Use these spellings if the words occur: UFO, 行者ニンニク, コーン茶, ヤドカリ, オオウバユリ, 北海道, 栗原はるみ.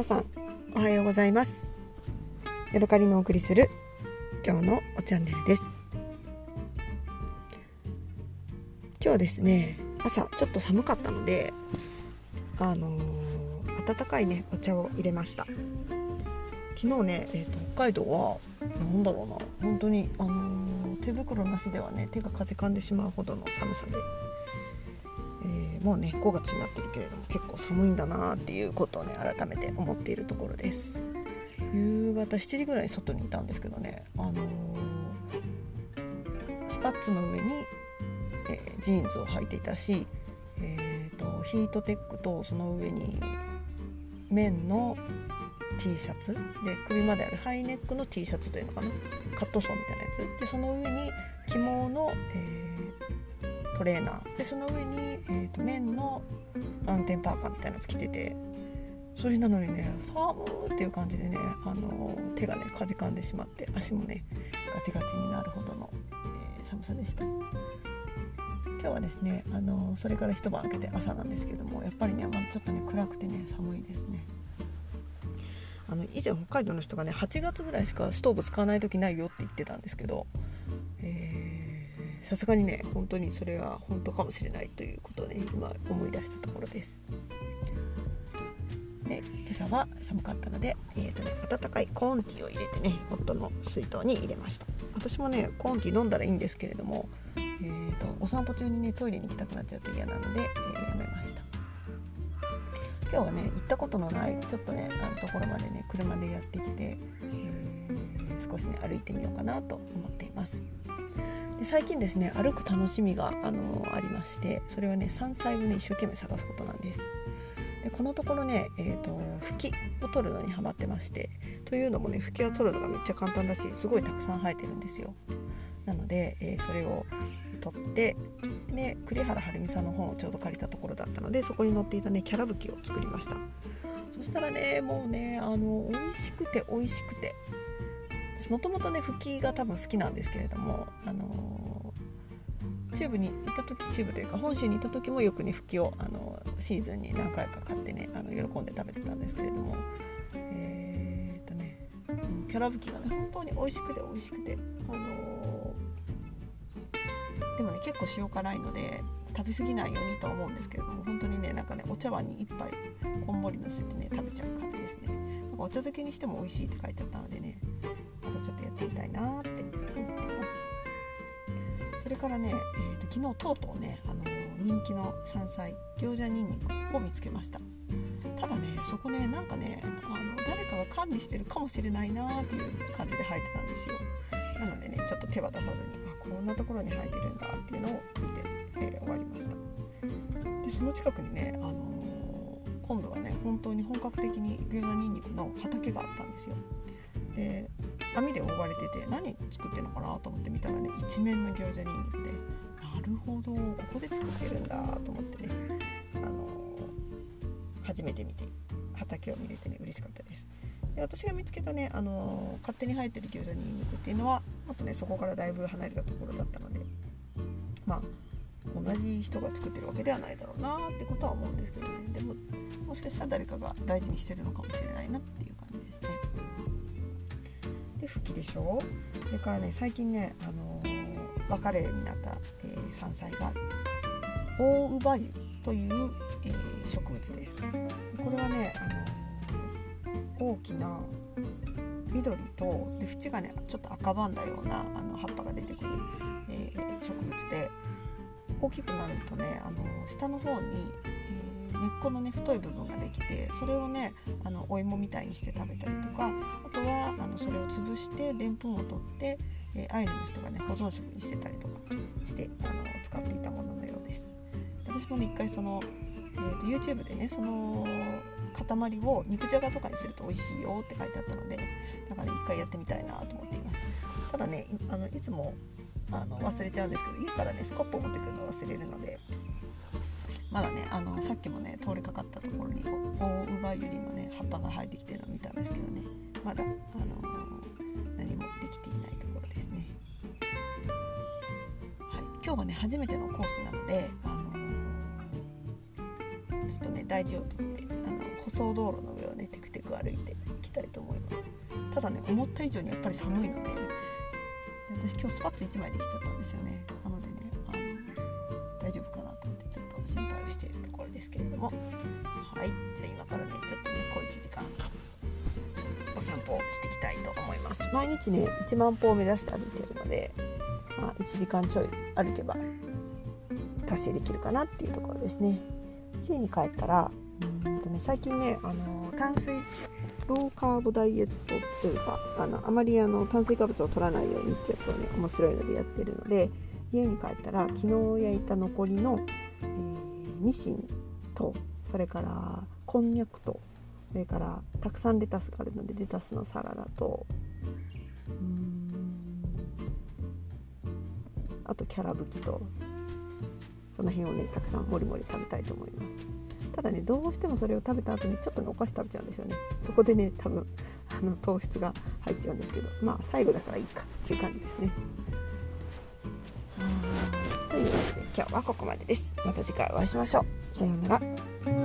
皆さんおはようございます。ヤドカリのお送りする今日のおチャンネルです。今日ですね、朝ちょっと寒かったので温かいねお茶を入れました。昨日ね、北海道はなんだろうな、本当に手袋なしではね手が風かんでしまうほどの寒さで、もうね5月になってるけれども結構寒いんだなっていうことをね改めて思っているところです。夕方7時ぐらい外にいたんですけどね、スパッツの上に、ジーンズを履いていたし、ヒートテックとその上に綿の T シャツで首まであるハイネックの T シャツというのかな、カットソーみたいなやつで、その上に起毛の、トレーナーで、その上に、綿のマウンテンパーカーみたいなやつ着てて、それなのにね寒ーっていう感じでね、手がねかじかんでしまって足もねガチガチになるほどの、寒さでした。今日はですね、それから一晩明けて朝なんですけども、やっぱりね、ちょっとね暗くてね寒いですね。以前北海道の人がね8月ぐらいしかストーブ使わない時ないよって言ってたんですけど、さすがにね本当にそれは本当かもしれないということをね今思い出したところです。で今朝は寒かったので、温かいコーンティーを入れてね夫の水筒に入れました。私もねコーンティー飲んだらいいんですけれども、お散歩中にねトイレに行きたくなっちゃうと嫌なので、やめました。今日はね行ったことのないちょっとねところまでね車でやってきて、少しね歩いてみようかなと思っています。で最近ですね歩く楽しみが、ありまして、それはね山菜をね一生懸命探すことなんです。でこのところね、蕗を取るのにハマってまして、というのもね蕗を取るのがめっちゃ簡単だし、すごいたくさん生えてるんですよ。なので、それを取って、ね、栗原はるみさんの本をちょうど借りたところだったので、そこに載っていたねキャラブキを作りました。そしたらねもうね美味しくて美味しくて、私もともとね蕗が多分好きなんですけれども、中部というか本州にいた時もよくね蕗をシーズンに何回か買ってね喜んで食べてたんですけれども、キャラブキがね本当に美味しくて美味しくて、でもね結構塩辛いので食べ過ぎないようにとは思うんですけれども、本当にねなんかねお茶碗に一杯こんもりのせてね食べちゃう感じですね。なんかお茶漬けにしても美味しいって書いてあったのでね、またちょっとやってみたいなって思ってます。それからね、昨日とうとうね人気の山菜行者ニンニクを見つけました。ただねそこねなんかね誰かが管理してるかもしれないなっていう感じで生えてたんですよ。なのでねちょっと手は出さずに、こんなところに生えてるんだっていうのを見て、終わりました。でその近くにね、今度はね本当に本格的に牛のニンニクの畑があったんですよ。で網で覆われてて何作ってるのかなと思って見たらね一面の餃子ニンニクで、なるほどここで作ってるんだと思ってね、初めて見て畑を見れてね嬉しかったです。で私が見つけたね、勝手に生えてる餃子ニンニクっていうのはあとねそこからだいぶ離れたところだったので、同じ人が作ってるわけではないだろうなってことは思うんですけどね、でももしかしたら誰かが大事にしてるのかもしれないなっていう感じですね。で蕗でしょ、それからね最近ね、別れになった、山菜がオオウバユという、植物です。これはね大きな緑とで縁がねちょっと赤ばんだような葉っぱが出てくる、植物で、大きくなるとね下の方に、根っこのね太い部分ができて、それをねお芋みたいにして食べたりとか、あとはそれを潰してでんぷんを取って、アイヌの人がね保存食にしてたりとかして使っていたもののようです。私もね一回YouTube でねその塊を肉じゃがとかにすると美味しいよって書いてあったので、だからね一回やってみたいなと思っています。ただねいつも忘れちゃうんですけど、家からねスコップを持ってくるのを忘れるので、まだねさっきもね通りかかったところにオオウバユリのね葉っぱが生えてきてるのを見たんですけどね、まだ何もできていないところですね。はい、今日はね初めてのコースなのでちょっとね大事をとって舗装道路の上をねテクテクく歩いていきたいと思います。ただね、思った以上にやっぱり寒いので、私今日スパッツ1枚で来ちゃったんですよね。なのでね、大丈夫かなと思ってちょっと心配をしているところですけれども、はい、じゃあ今からねちょっとね小1時間お散歩をしていきたいと思います。毎日ね1万歩を目指して歩いているので、まあ、1時間ちょい歩けば達成できるかなっていうところですね。家に帰ったら、最近ね炭水ローカーボダイエットというか、あまり炭水化物を取らないようにってやつをね面白いのでやってるので、家に帰ったら昨日焼いた残りの、ニシンとそれからこんにゃくとそれからたくさんレタスがあるのでレタスのサラダとあとキャラブキとその辺をねたくさんもりもり食べたいと思います。ただね、どうしてもそれを食べた後にちょっとねお菓子食べちゃうんですよね。そこでね多分糖質が入っちゃうんですけど、まあ最後だからいいかっていう感じですね。というわけで今日はここまでです。また次回お会いしましょう。さようなら。